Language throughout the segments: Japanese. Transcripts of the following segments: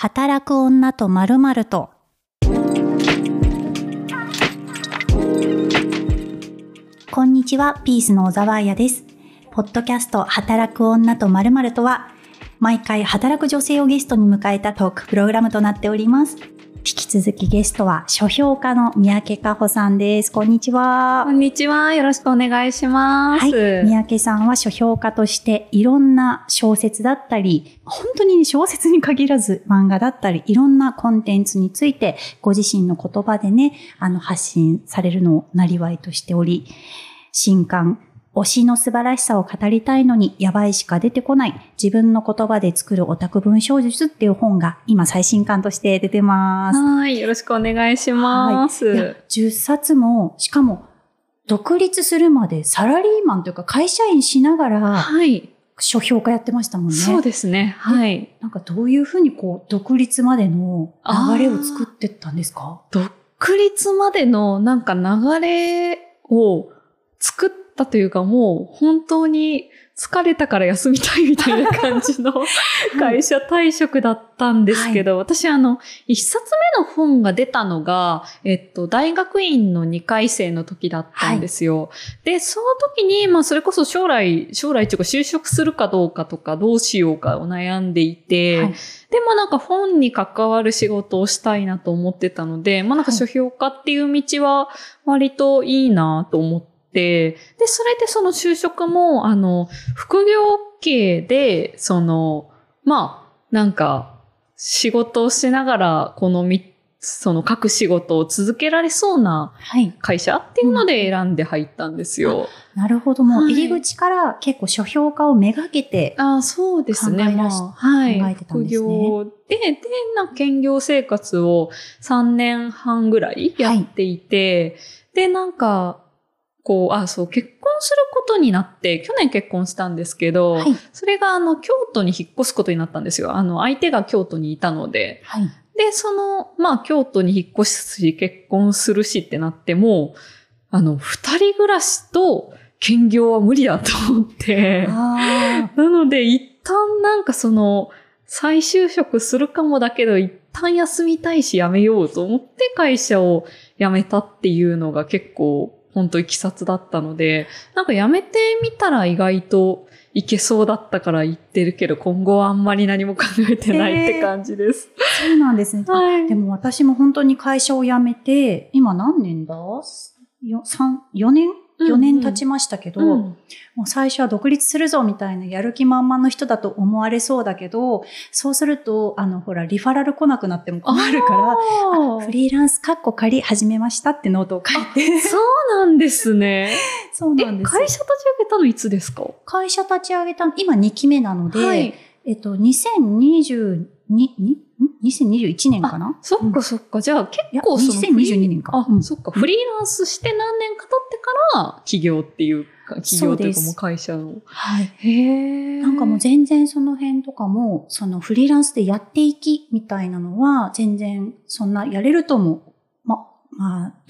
働く女と〇〇と。こんにちは、ピースの小沢彩です。ポッドキャスト働く女と〇〇とは、毎回働く女性をゲストに迎えたトークプログラムとなっております。引き続きゲストは書評家の三宅佳穂さんです。こんにちは。こんにちは。よろしくお願いします。はい。三宅さんは書評家としていろんな小説だったり、本当に小説に限らず漫画だったり、いろんなコンテンツについてご自身の言葉でね、発信されるのをなりわいとしており、新刊、推しの素晴らしさを語りたいのにやばいしか出てこない自分の言葉で作るオタク文章術っていう本が今最新刊として出てます。はい、よろしくお願いします。10冊も、しかも独立するまでサラリーマンというか会社員しながら、はい、書評家やってましたもんね。そうですね。はい。なんかどういうふうにこう独立までの流れを作ってったんですか？独立までのなんか流れを作ってというか、もう本当に疲れたから休みたいみたいな感じの会社退職だったんですけど、はい、私1冊目の本が出たのが、大学院の2回生の時だったんですよ。はい、で、その時に、それこそ将来っていうか就職するかどうかとかどうしようかを悩んでいて、はい、で、なんか本に関わる仕事をしたいなと思ってたので、なんか書評家っていう道は割といいなと思って、で、それでその就職も、副業系で、なんか、仕事をしながら、各仕事を続けられそうな会社っていうので選んで入ったんですよ。はい、なるほど。もう入り口から結構書評家をめがけて考えてたんですね。はい。副業で兼業生活を3年半ぐらいやっていて、はい、で、なんか、結婚することになって、去年結婚したんですけど、はい、それが京都に引っ越すことになったんですよ。相手が京都にいたので。はい、で、京都に引っ越すし、結婚するしってなっても、二人暮らしと兼業は無理だと思って、なので、一旦なんか再就職するかもだけど、一旦休みたいし辞めようと思って会社を辞めたっていうのが結構、本当にいきさつだったので、なんかやめてみたら意外といけそうだったから言ってるけど、今後はあんまり何も考えてないって感じです。そうなんですね。はい、でも私も本当に会社を辞めて、今何年だ？4年経ちましたけど、もう最初は独立するぞみたいなやる気満々の人だと思われそうだけど、そうすると、リファラル来なくなっても困るから、フリーランス（始めました）ってノートを書いて。そうなんですね。そうなんです。会社立ち上げたのいつですか？会社立ち上げたの、今2期目なので、はい、2021年かな？そっかそっか。じゃあ結構2022年か。あ、そっか。フリーランスして何年か経ってから起業というかもう会社の。はい。へえ。なんかもう全然その辺とかも、フリーランスでやっていきみたいなのは全然そんなやれるとも、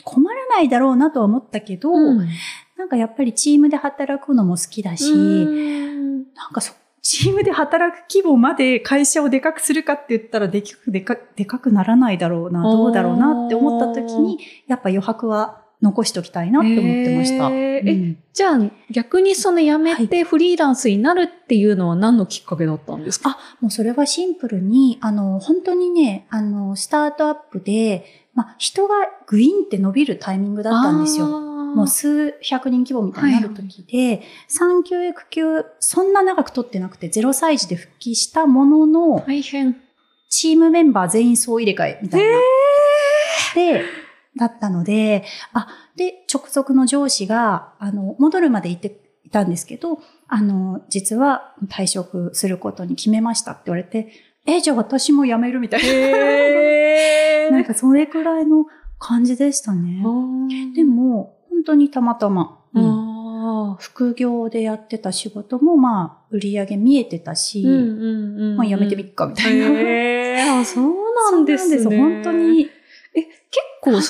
困らないだろうなとは思ったけど、なんかやっぱりチームで働くのも好きだし、なんかチームで働く規模まで会社をでかくするかって言ったらでかくならないだろうな、どうだろうなって思った時に、やっぱ余白は残しときたいなって思ってました。じゃあ逆に辞めてフリーランスになるっていうのは何のきっかけだったんですか？もうそれはシンプルに、本当にね、スタートアップで、人がグイーンって伸びるタイミングだったんですよ。もう数百人規模みたいになる時で、産休育休、そんな長く取ってなくて、0歳児で復帰したものの、大変。チームメンバー全員総入れ替え、みたいな。で、だったので、で、直属の上司が、戻るまで言っていたんですけど、実は退職することに決めましたって言われて、じゃあ私も辞めるみたいな。なんかそれくらいの感じでしたね。でも、本当にたまたま、副業でやってた仕事も売り上げ見えてたし、やめてみっかみたいな。そうなんですね。そうなんです。本当に。結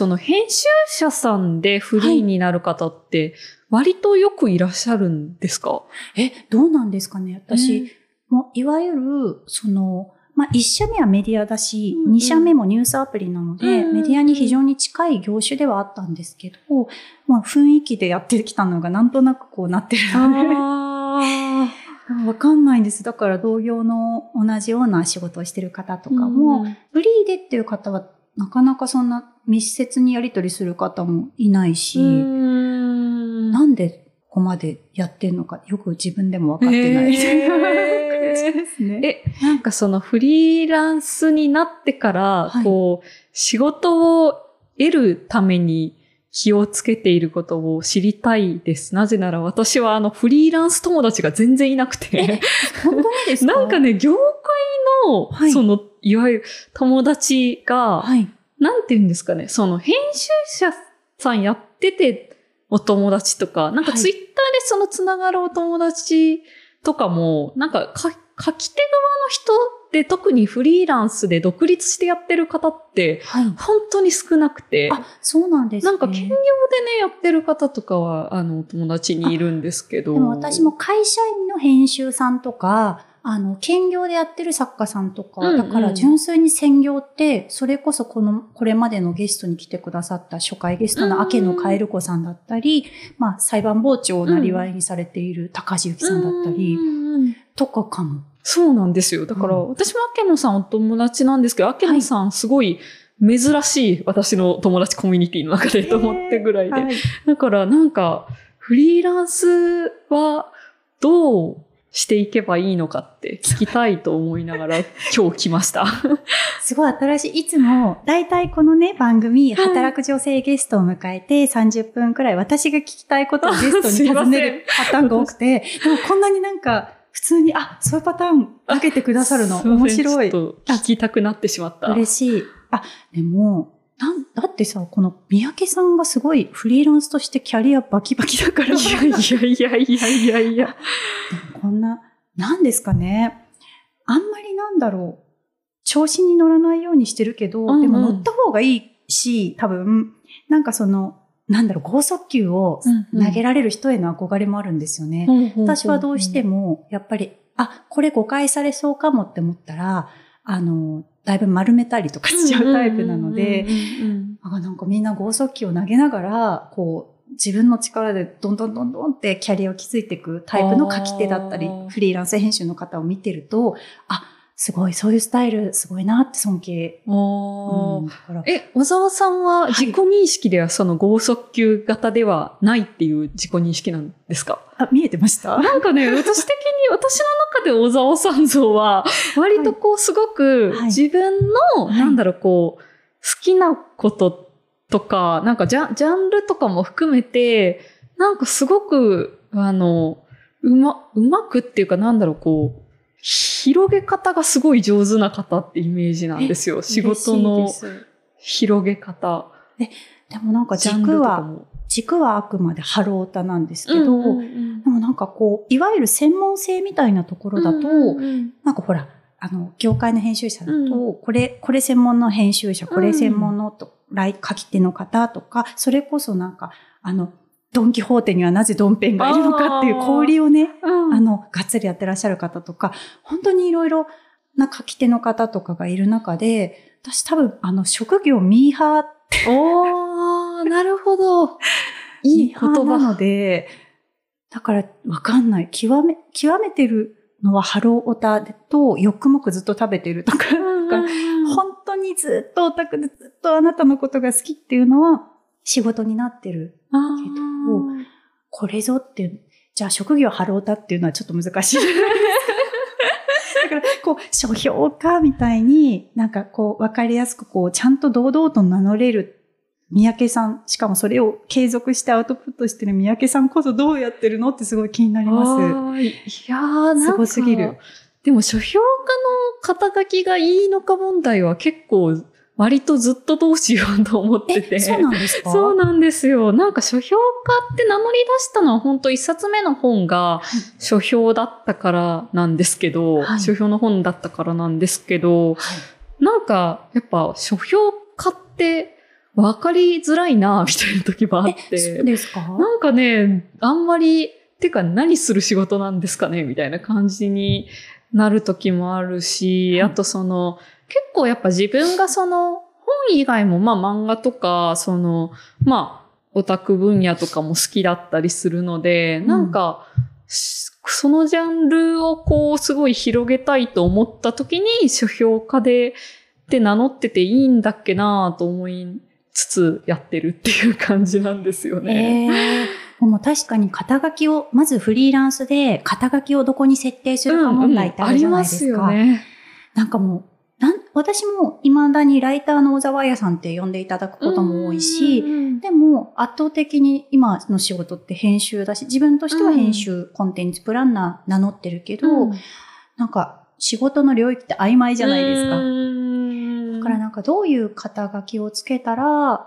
構編集者さんでフリーになる方って割とよくいらっしゃるんですか？どうなんですかね。私、いわゆるまあ、1社目はメディアだし、うんうん、2社目もニュースアプリなので、うんうん、メディアに非常に近い業種ではあったんですけど、まあ、雰囲気でやってきたのがなんとなくこうなってるのでわかんないんです。だから同業の同じような仕事をしてる方とかも、フリーでっていう方はなかなかそんな密接にやり取りする方もいないし、なんでここまでやってんのかよく自分でもわかってないですね。なんかそのフリーランスになってから、こう、仕事を得るために、気をつけていることを知りたいです。なぜなら私はフリーランス友達が全然いなくて。本当にですか？なんかね、業界の、はい、いわゆる友達が、はい、なんて言うんですかね、編集者さんやっててお友達とか、なんかツイッターでつながるお友達とかも、なんか書き手側の人で、特にフリーランスで独立してやってる方って、本当に少なくて、はい。あ、そうなんですね。なんか兼業でね、やってる方とかは、友達にいるんですけど。でも私も会社員の編集さんとか、兼業でやってる作家さんとか、うんうん、だから純粋に専業って、それこそこれまでのゲストに来てくださった初回ゲストの明野カエル子さんだったり、まあ、裁判傍聴をなりわいにされている高橋由紀さんだったり、とかかも。そうなんですよ。だから、私も明野さんお友達なんですけど、明野さんすごい珍しい私の友達コミュニティの中でと思ってぐらいで。はい、だからなんか、フリーランスはどうしていけばいいのかって聞きたいと思いながら今日来ました。すごい新しい。いつもだいたいこのね番組、働く女性ゲストを迎えて30分くらい私が聞きたいことをゲストに尋ねるパターンが多くて、でもこんなになんか、普通に、あ、そういうパターン投げてくださるの面白い。ちょっと聞きたくなってしまった。嬉しい。あ、でも、だってさ、この三宅さんがすごいフリーランスとしてキャリアバキバキだから。いやいやいやいやいやいや。こんな、なんですかね。あんまりなんだろう。調子に乗らないようにしてるけど、うんうん、でも乗った方がいいし、多分、なんかなんだろう、剛速球を投げられる人への憧れもあるんですよね。うんうん、私はどうしても、やっぱり、あ、これ誤解されそうかもって思ったら、だいぶ丸めたりとかしちゃうタイプなので、なんかみんな剛速球を投げながら、こう、自分の力でどんどんどんどんってキャリアを築いていくタイプの書き手だったり、フリーランス編集の方を見てると、あ、すごい、そういうスタイル、すごいなって尊敬。小沢さんは自己認識では剛速球型ではないっていう自己認識なんですか？あ、見えてました？なんかね、私の中で小沢さん像は、割とすごく自分の、なんだろう、好きなこととか、なんかジャンルとかも含めて、なんかすごく、うまくっていうか、なんだろう、広げ方がすごい上手な方ってイメージなんですよ。仕事の広げ方。でもなんか軸はあくまでハロータなんですけど、でもなんかいわゆる専門性みたいなところだと、なんかほら、業界の編集者だと、これ専門の編集者、これ専門の書き手の方とか、それこそなんか、ドンキホーテにはなぜドンペンがいるのかっていう氷をね、がっつりやってらっしゃる方とか、本当にいろいろな書き手の方とかがいる中で、私多分、職業ミーハーって。おー、なるほど。いい言葉なので、だからわかんない。極めてるのはハローオタと、よくもくずっと食べてるとか、本当にずっとオタクでずっとあなたのことが好きっていうのは、仕事になってるけど、これぞっていう、じゃあ職業ハロータっていうのはちょっと難しい。だから、書評家みたいに、なんかわかりやすくちゃんと堂々と名乗れる三宅さん、しかもそれを継続してアウトプットしてる三宅さんこそどうやってるのってすごい気になります。いやー、なんかすごすぎる。でも書評家の肩書きがいいのか問題は結構、割とずっとどうしようと思ってて。そうなんですか？そうなんですよ。なんか書評家って名乗り出したのは本当一冊目の本が書評だったからなんですけど、書評の本だったからなんですけど、なんかやっぱ書評家って分かりづらいなみたいな時もあって。そうですか？なんかね、あんまり、てか何する仕事なんですかねみたいな感じになる時もあるし、あとその、結構やっぱ自分がその、本以外もまあ漫画とか、その、まあ、オタク分野とかも好きだったりするので、なんか、そのジャンルをこう、すごい広げたいと思った時に、書評家で、って名乗ってていいんだっけなぁと思いつつやってるっていう感じなんですよね。でも確かに肩書きを、まずフリーランスで肩書きをどこに設定するか問題ってあるじゃないですか。ありますよね。なんかもう、私も未だにライターの小沢屋さんって呼んでいただくことも多いし、でも圧倒的に今の仕事って編集だし、自分としては編集、コンテンツプランナー名乗ってるけど、なんか仕事の領域って曖昧じゃないですか。だからなんかどういう肩書きをつけたら、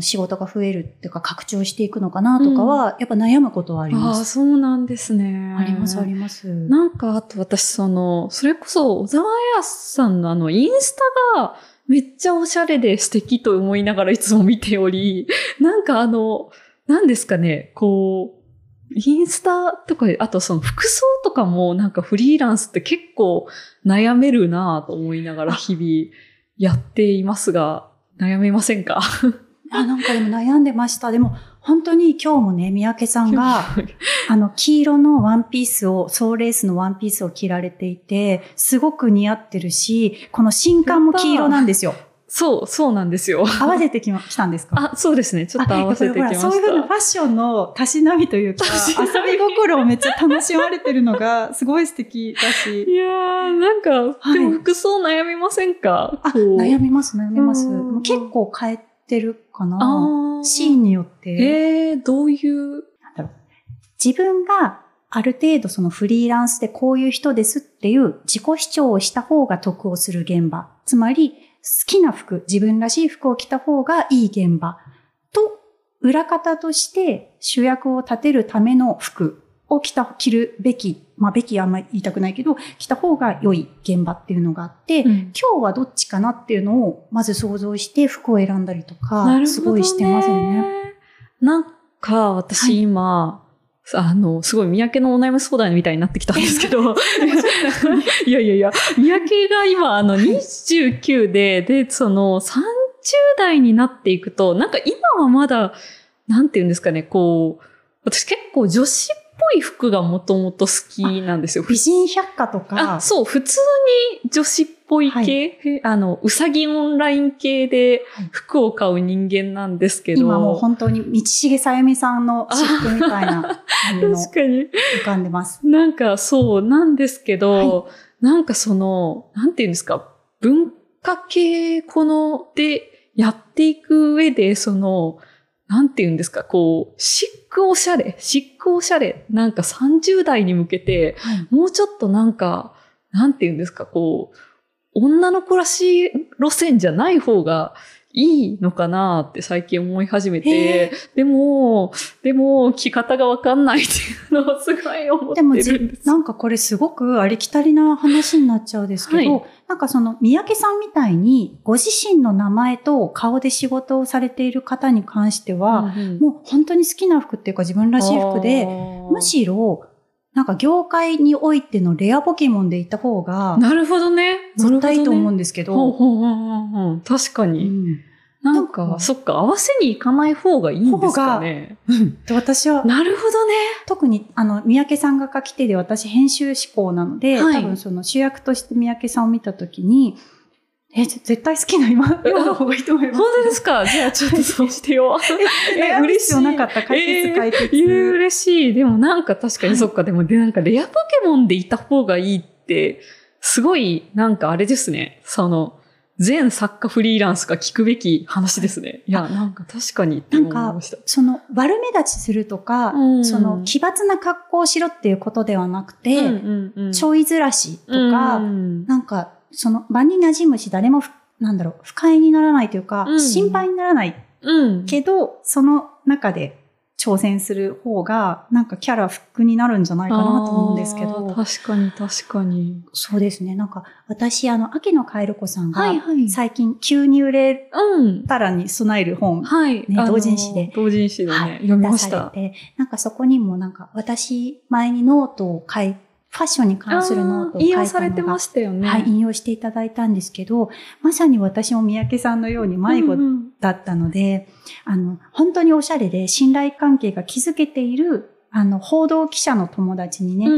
仕事が増えるっていうか拡張していくのかなとかは、やっぱ悩むことはあります。ああ、そうなんですね。あります、あります。なんか、あと私それこそ小沢彩さんのインスタがめっちゃおしゃれで素敵と思いながらいつも見ており、なんかなんですかね、こう、インスタとか、あとその服装とかもなんかフリーランスって結構悩めるなぁと思いながら日々、やっていますが、悩みませんか？なんかでも悩んでました。でも、本当に今日もね、三宅さんが、黄色のワンピースを、総レースのワンピースを着られていて、すごく似合ってるし、この新刊も黄色なんですよ。そう、そうなんですよ。合わせてきたんですか？あ、そうですね。ちょっと合わせてきました。そういうふうなファッションのたしなみというか、遊び心をめっちゃ楽しまれてるのがすごい素敵だし。いやー、なんか、はい、でも服装悩みませんか？あ、悩みます、悩みます。結構変えてるかな？シーンによって。どういう。なんだろう。自分が、ある程度そのフリーランスでこういう人ですっていう自己主張をした方が得をする現場。つまり、好きな服、自分らしい服を着た方がいい現場と、裏方として主役を立てるための服を着るべき、まあべきはあんまり言いたくないけど、着た方が良い現場っていうのがあって、今日はどっちかなっていうのをまず想像して服を選んだりとか、すごいしてますよね。なんか私今、すごい三宅のお悩み相談みたいになってきたんですけど、いやいやいや、三宅が今29で、その30代になっていくと、なんか今はまだ、なんて言うんですかね、こう、私結構女子っぽい服がもともと好きなんですよ。美人百科とか。あ、そう、普通に女子っぽい系、はい、うさぎオンライン系で服を買う人間なんですけど。今もう本当に道重さゆみさんの私服みたいな。確かに。浮かんでます。なんかそうなんですけど、なんかなんていうんですか、文化系でやっていく上で、なんていうんですか、こう、シックおしゃれ、なんか30代に向けて、もうちょっとなんか、なんていうんですか、こう、女の子らしい路線じゃない方がいいのかなって最近思い始めて、でも、着方がわかんないっていうのをすごい思ってるんです。でも、なんかこれすごくありきたりな話になっちゃうんですけど、なんか三宅さんみたいに、ご自身の名前と顔で仕事をされている方に関しては、もう本当に好きな服っていうか自分らしい服で、むしろ、なんか業界においてのレアポケモンで行った方が、なるほどね。絶対いいと思うんですけど。確かに。なんか、そっか、合わせに行かない方がいいんですかね。私は。なるほどね。特に、三宅さんが書き手で私編集志向なので、多分主役として三宅さんを見たときに、絶対好きな今の方がいいと思います。本当ですか？じゃあちょっとそうしてよ。嬉しい。なかった解決。嬉しい。でもなんか確かにそっか。でもなんかレアポケモンでいた方がいいって、すごいなんかあれですね。全作家フリーランスが聞くべき話ですね。いや、なんか確かにって思いました。なんか、悪目立ちするとか、奇抜な格好をしろっていうことではなくて、ちょいずらしとか、なんか、場に馴染むし、誰も、なんだろう、不快にならないというか、心配にならない。けど、その中で挑戦する方が、なんかキャラ服になるんじゃないかなと思うんですけど。確かに、確かに。そうですね。なんか、私、秋野カエル子さんが、最近、急に売れたらに備える本、同人誌で。同人誌でね、読みました。なんかそこにも、なんか、私、前にノートを書いて、ファッションに関するノートを書いたのが引用されてましたよね。はい、引用していただいたんですけど、まさに私も三宅さんのように迷子だったので、本当におしゃれで信頼関係が築けている、報道記者の友達にね、フ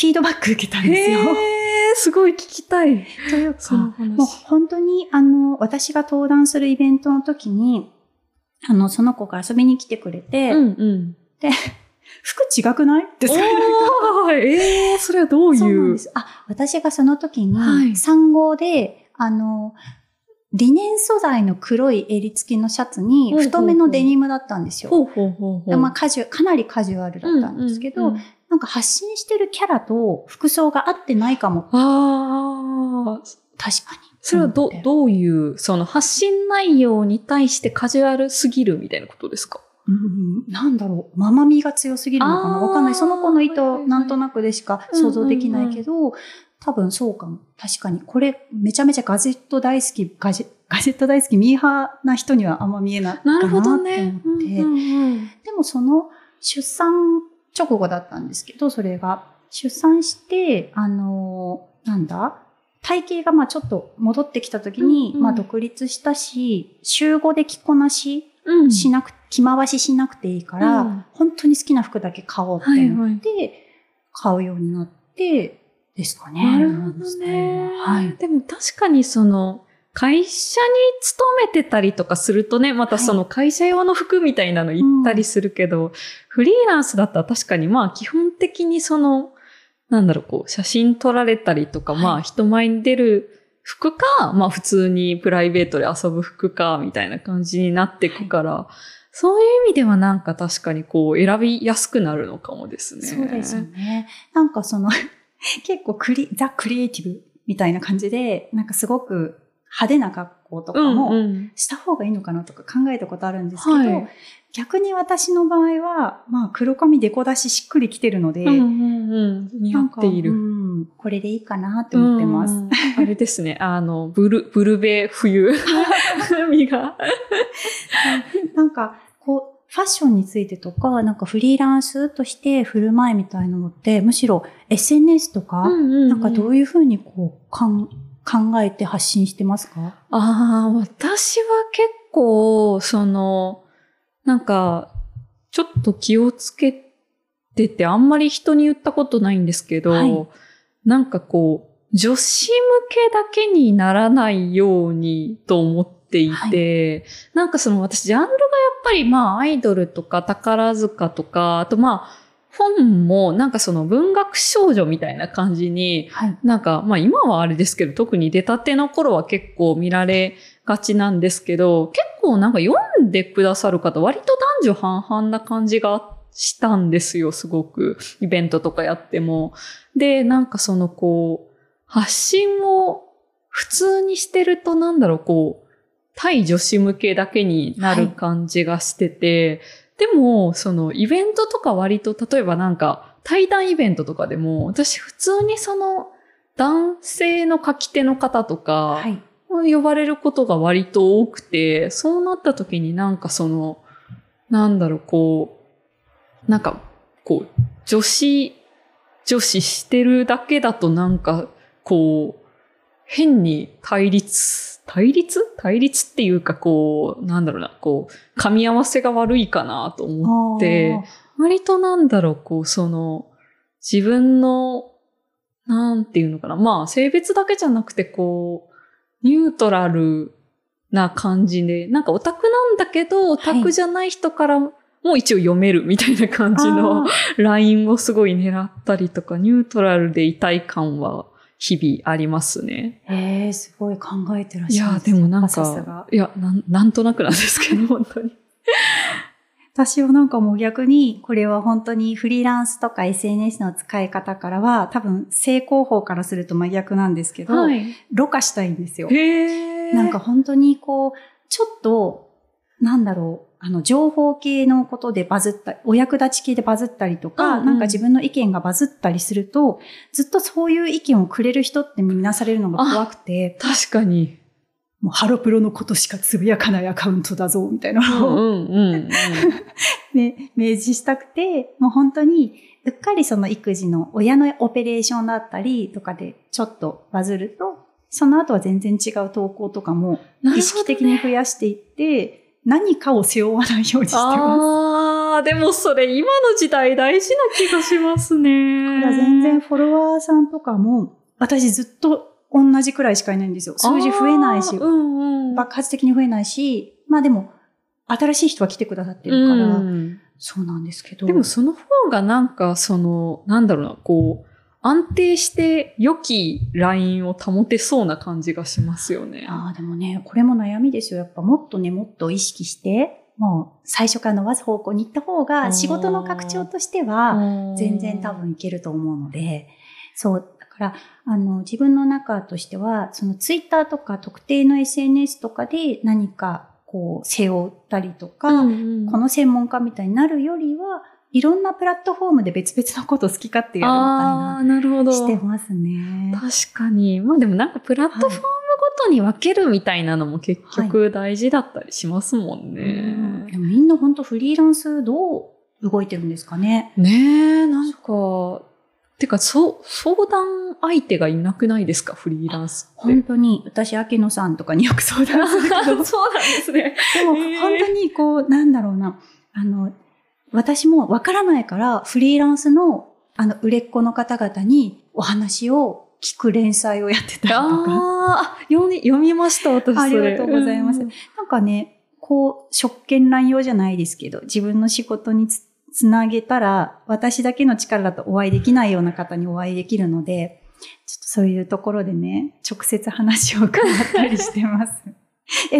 ィードバック受けたんですよ。すごい聞きたい。というか、もう本当に、私が登壇するイベントの時に、その子が遊びに来てくれて、で、服違くないってそれそれはどういう？そうなんです。私がその時に、3号で、リネン素材の黒い襟付きのシャツに太めのデニムだったんですよ。かなりカジュアルだったんですけど、なんか発信してるキャラと服装が合ってないかも。確かに。それはどういう、その発信内容に対してカジュアルすぎるみたいなことですか？なんだろう、ママみが強すぎるのかな、わかんない。その子の意図、なんとなくでしか想像できないけど、多分そうかも。確かに。これ、めちゃめちゃガジェット大好き、ミーハーな人にはあんま見えないかなって思って。でもその、出産直後だったんですけど、それが。出産して、体型がまあちょっと戻ってきた時に、まあ独立したし、週5で着こなししなくて、着回ししなくていいから、本当に好きな服だけ買おうって思って、買うようになって、ですかね。なるほどね。はい。でも確かにその、会社に勤めてたりとかするとね、またその会社用の服みたいなの行ったりするけど、フリーランスだったら確かにまあ基本的にその、こう、写真撮られたりとか、まあ人前に出る、服か、まあ普通にプライベートで遊ぶ服か、みたいな感じになっていくから、そういう意味ではなんか確かにこう選びやすくなるのかもですね。そうですよね。なんかその、結構ザ・クリエイティブみたいな感じで、なんかすごく派手な格好とかもした方がいいのかなとか考えたことあるんですけど、逆に私の場合は、まあ黒髪デコ出ししっくりきてるので、似合っている。これでいいかなって思ってます。あれですね、ブルベ冬髪が。なんか、こう、ファッションについてとか、なんかフリーランスとして振る舞いみたいなのって、むしろ SNS とか、なんかどういうふうにこう、考えて発信してますか？私は結構、なんか、ちょっと気をつけてて、あんまり人に言ったことないんですけど、なんかこう、女子向けだけにならないようにと思っていて、なんかその私、ジャンルがやっぱりまあアイドルとか宝塚とか、あとまあ本もなんかその文学少女みたいな感じに、なんかまあ今はあれですけど、特に出たての頃は結構見られがちなんですけど、結構なんか読んでくださる方、割と男女半々な感じがあって、したんですよ、すごく。イベントとかやっても。で、なんかそのこう、発信を普通にしてるとこう、対女子向けだけになる感じがしてて、でも、そのイベントとか割と、例えばなんか対談イベントとかでも、私普通にその男性の書き手の方とか、呼ばれることが割と多くて、そうなった時になんかその、こう、なんか、こう、女子してるだけだとなんか、こう、変に対立っていうか、こう、こう、噛み合わせが悪いかなと思って、割とこう、自分の、まあ、性別だけじゃなくて、こう、ニュートラルな感じで、なんかオタクなんだけど、オタクじゃない人から、もう一応読めるみたいな感じのラインをすごい狙ったりとか、ニュートラルでいたい感は日々ありますね。すごい考えてらっしゃるんですね。いや、でもなんか、いや、なんとなくなんですけど、本当に。私はなんかもう逆に、これは本当にフリーランスとか SNS の使い方からは、多分正攻法からすると真逆なんですけど、ろ過したいんですよ。なんか本当にこう、ちょっと、情報系のことでバズったり、お役立ち系でバズったりとか、なんか自分の意見がバズったりすると、ずっとそういう意見をくれる人って見なされるのが怖くて。確かに。もうハロプロのことしかつぶやかないアカウントだぞ、みたいなのを。ね、明示したくて、もう本当に、うっかりその育児の親のオペレーションだったりとかでちょっとバズると、その後は全然違う投稿とかも意識的に増やしていって、ね、何かを背負わないようにしてます。あー、でもそれ今の時代大事な気がしますね。だから全然フォロワーさんとかも、私ずっと同じくらいしかいないんですよ。数字増えないし、うんうん、爆発的に増えないし、まあでも新しい人は来てくださってるから、うん、そうなんですけど。でもその方がなんかその、なんだろうな、こう、安定して良きラインを保てそうな感じがしますよね。ああ、でもね、これも悩みですよ。やっぱもっとね、もっと意識して、もう最初から伸ばす方向に行った方が仕事の拡張としては全然多分いけると思うので、そう。だから自分の中としては、そのツイッターとか特定の SNS とかで何かこう背負ったりとか、うんうん、この専門家みたいになるよりは、いろんなプラットフォームで別々のことを好き勝手やるみたいな。あ、なるほど。してますね。確かに。まあでもなんかプラットフォームごとに分けるみたいなのも結局大事だったりしますもんね。はいはい、うん、でもみんな本当フリーランスどう動いてるんですかね。ねえ、なんか、てか、相談相手がいなくないですか、フリーランスって。本当に、私、明野さんとかによく相談するけど。そうなんですね。でも、本当に、こう、なんだろうな、私もわからないから、フリーランスの、売れっ子の方々にお話を聞く連載をやってたりとか。ああ、読みました、私。ありがとうございます。うん、なんかね、こう、職権乱用じゃないですけど、自分の仕事につなげたら、私だけの力だとお会いできないような方にお会いできるので、ちょっとそういうところでね、直接話を伺ったりしてます。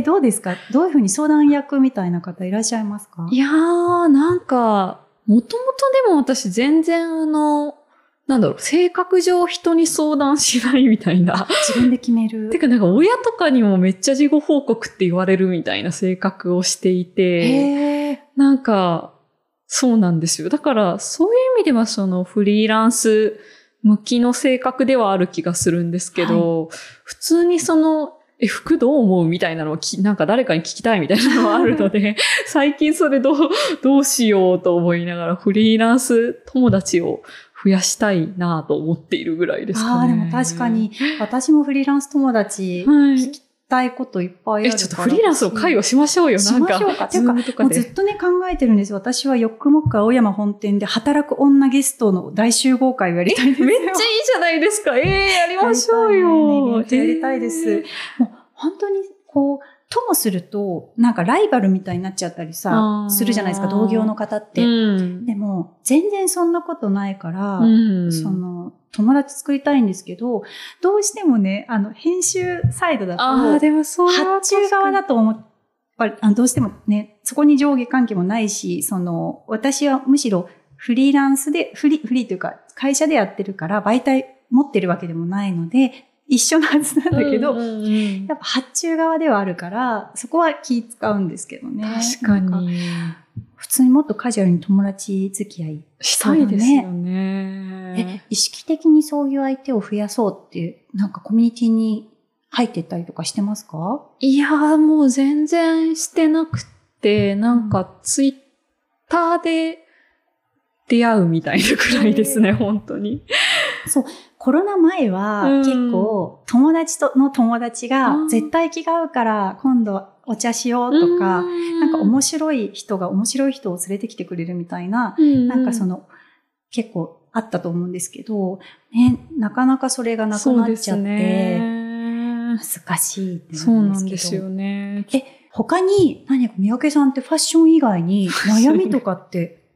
どうですか？どういうふうに相談役みたいな方いらっしゃいますか？いやー、なんか、もともとでも私全然なんだろう、性格上人に相談しないみたいな。自分で決める。てかなんか親とかにもめっちゃ事後報告って言われるみたいな性格をしていて、なんか、そうなんですよ。だから、そういう意味では、そのフリーランス向きの性格ではある気がするんですけど、はい、普通にその、服どう思うみたいなのをなんか誰かに聞きたいみたいなのはあるので、最近それどうしようと思いながら、フリーランス友達を増やしたいなぁと思っているぐらいですかね。ああ、でも確かに、私もフリーランス友達、聞きたいこといっぱいあるから。ちょっとフリーランスを会話しましょうよ、なんか。しましょうか。とかもうずっとね、考えてるんです。私はヨックモック青山本店で働く女ゲストの大集合会をやりたいんですよ。めっちゃいいじゃないですか。やりましょうよ。やりたいです。もう本当に、こう、ともすると、なんかライバルみたいになっちゃったりさ、するじゃないですか、同業の方って。うん、でも、全然そんなことないから、うん、友達作りたいんですけど、どうしてもね、編集サイドだと、発注側だと思って、どうしてもね、そこに上下関係もないし、私はむしろフリーランスで、フリーというか、会社でやってるから、媒体持ってるわけでもないので、一緒のはずなんだけど、やっぱ発注側ではあるから、そこは気使うんですけどね。確かに。普通にもっとカジュアルに友達付き合いしたいですよね。意識的にそういう相手を増やそうっていう、なんかコミュニティに入ってったりとかしてますか？いやー、もう全然してなくて、なんかツイッターで出会うみたいなくらいですね、本当に。そう。コロナ前は結構友達との友達が絶対気が合うから今度お茶しようとか、なんか面白い人が面白い人を連れてきてくれるみたいな、なんか結構あったと思うんですけど、ね、なかなかそれがなくなっちゃって、難しいって思うんですけど。そうなんですよね。他に何か三宅さんってファッション以外に悩みとかって。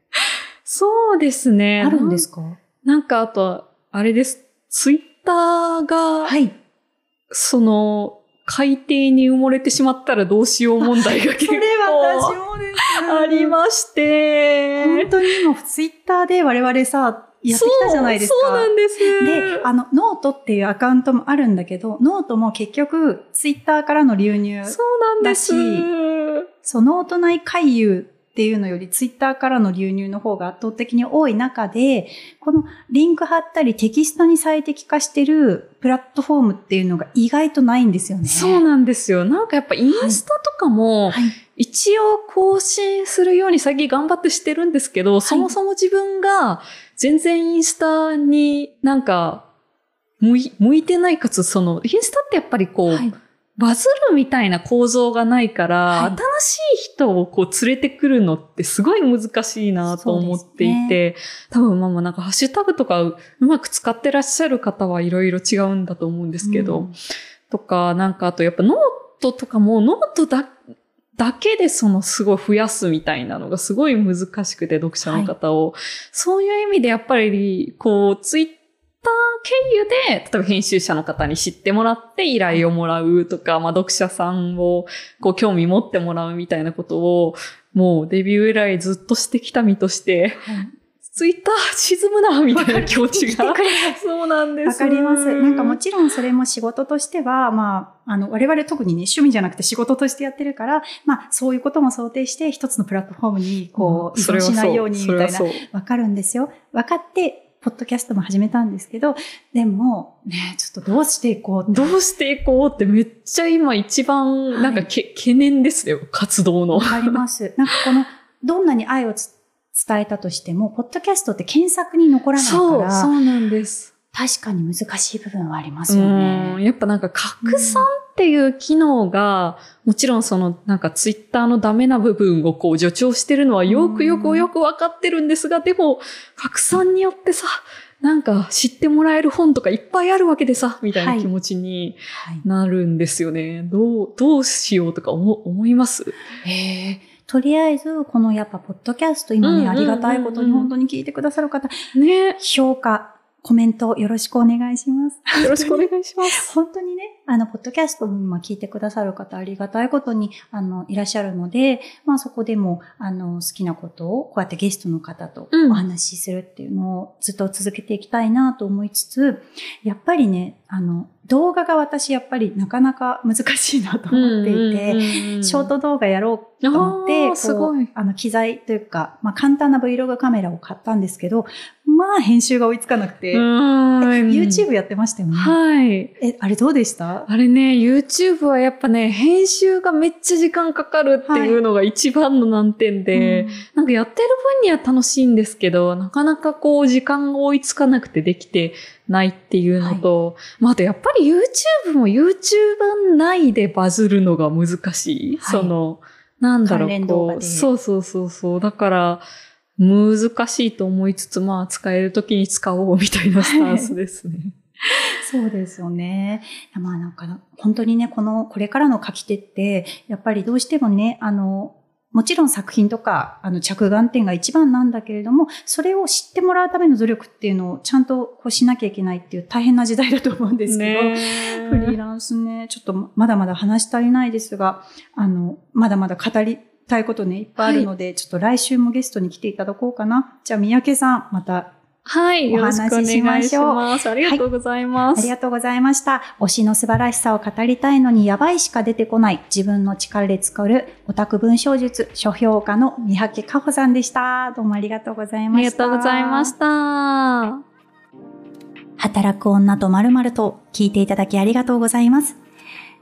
そうですね。あるんですか？なんかあと、あれです。ツイッターが、はい、海底に埋もれてしまったらどうしよう問題が結構ありまして。本当に今、ツイッターで我々さ、やってきたじゃないですか。そうなんです。で、ノートっていうアカウントもあるんだけど、ノートも結局、ツイッターからの流入だし。そうなんです。ノート内回遊っていうのよりツイッターからの流入の方が圧倒的に多い中で、このリンク貼ったりテキストに最適化してるプラットフォームっていうのが意外とないんですよね。そうなんですよ。なんかやっぱインスタとかも、はいはい、一応更新するように最近頑張ってしてるんですけど、そもそも自分が全然インスタになんか向いてないかつ、そのインスタってやっぱりこう、はい、バズるみたいな構造がないから、はい、新しい人をこう連れてくるのってすごい難しいなと思っていて、ね、多分まあまあなんかハッシュタグとかうまく使ってらっしゃる方はいろいろ違うんだと思うんですけど、うん、とかなんかあとやっぱノートとかもノートだけでそのすごい増やすみたいなのがすごい難しくて、読者の方を、はい、そういう意味でやっぱりこうツイッター経由で例えば編集者の方に知ってもらって依頼をもらうとか、まあ、読者さんをこう興味持ってもらうみたいなことをもうデビュー以来ずっとしてきた身として、うん、ツイッター沈むなみたいな気持ちがそうなんです。わかります。なんかもちろんそれも仕事としては、まあ、我々特にね、趣味じゃなくて仕事としてやってるから、まあ、そういうことも想定して一つのプラットフォームにこう依存しないようにみたいな、わかるんですよ。わかってポッドキャストも始めたんですけど、でもね、ちょっとどうしていこうってめっちゃ今一番なんか、はい、懸念ですよ、活動の。わかります。なんかこの、どんなに愛を伝えたとしても、ポッドキャストって検索に残らないから。そうなんです。確かに難しい部分はありますよね。やっぱなんか拡散っていう機能が、もちろんそのなんかツイッターのダメな部分をこう助長してるのはよくわかってるんですが、でも拡散によってさ、なんか知ってもらえる本とかいっぱいあるわけでさ、みたいな気持ちになるんですよね。はい、どうしようとか思います。とりあえず、このやっぱポッドキャスト今ね、ありがたいことに本当に聞いてくださる方、ね、評価、コメントよろしくお願いします。よろしくお願いします。本当にね、ポッドキャストに今聞いてくださる方ありがたいことに、いらっしゃるので、まあそこでも、好きなことを、こうやってゲストの方とお話しするっていうのをずっと続けていきたいなと思いつつ、やっぱりね、動画が私やっぱりなかなか難しいなと思っていて、ショート動画やろうと思って、機材というか、まあ簡単な Vlog カメラを買ったんですけど、まあ編集が追いつかなくて、YouTube やってましたよね。はい。あれどうでした？あれね、YouTube はやっぱね、編集がめっちゃ時間かかるっていうのが一番の難点で、なんかやってる分には楽しいんですけど、なかなかこう時間が追いつかなくてできてないっていうのと、まあ、あとやっぱり YouTube も YouTube 内でバズるのが難しい。はい、その、なんだろう、こう、そう。だから、難しいと思いつつ、まあ、使えるときに使おうみたいなスタンスですね。はいそうですよね。まあなんか、本当にね、これからの書き手って、やっぱりどうしてもね、もちろん作品とか、着眼点が一番なんだけれども、それを知ってもらうための努力っていうのをちゃんとこうしなきゃいけないっていう大変な時代だと思うんですけど、フリーランスね、ちょっとまだまだ話し足りないですが、まだまだ語りたいことね、いっぱいあるので、はい、ちょっと来週もゲストに来ていただこうかな。じゃあ、三宅さん、また。はい。よろしくお願いします。ありがとうございます、はい。ありがとうございました。推しの素晴らしさを語りたいのにやばいしか出てこない自分の力で作るオタク文章術書評家の三宅佳穂さんでした。どうもありがとうございました。ありがとうございました。働く女と〇〇と聞いていただきありがとうございます。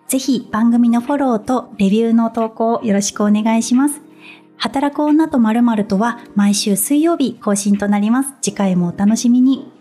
ぜひ番組のフォローとレビューの投稿をよろしくお願いします。働く女と〇〇とは毎週水曜日更新となります。次回もお楽しみに。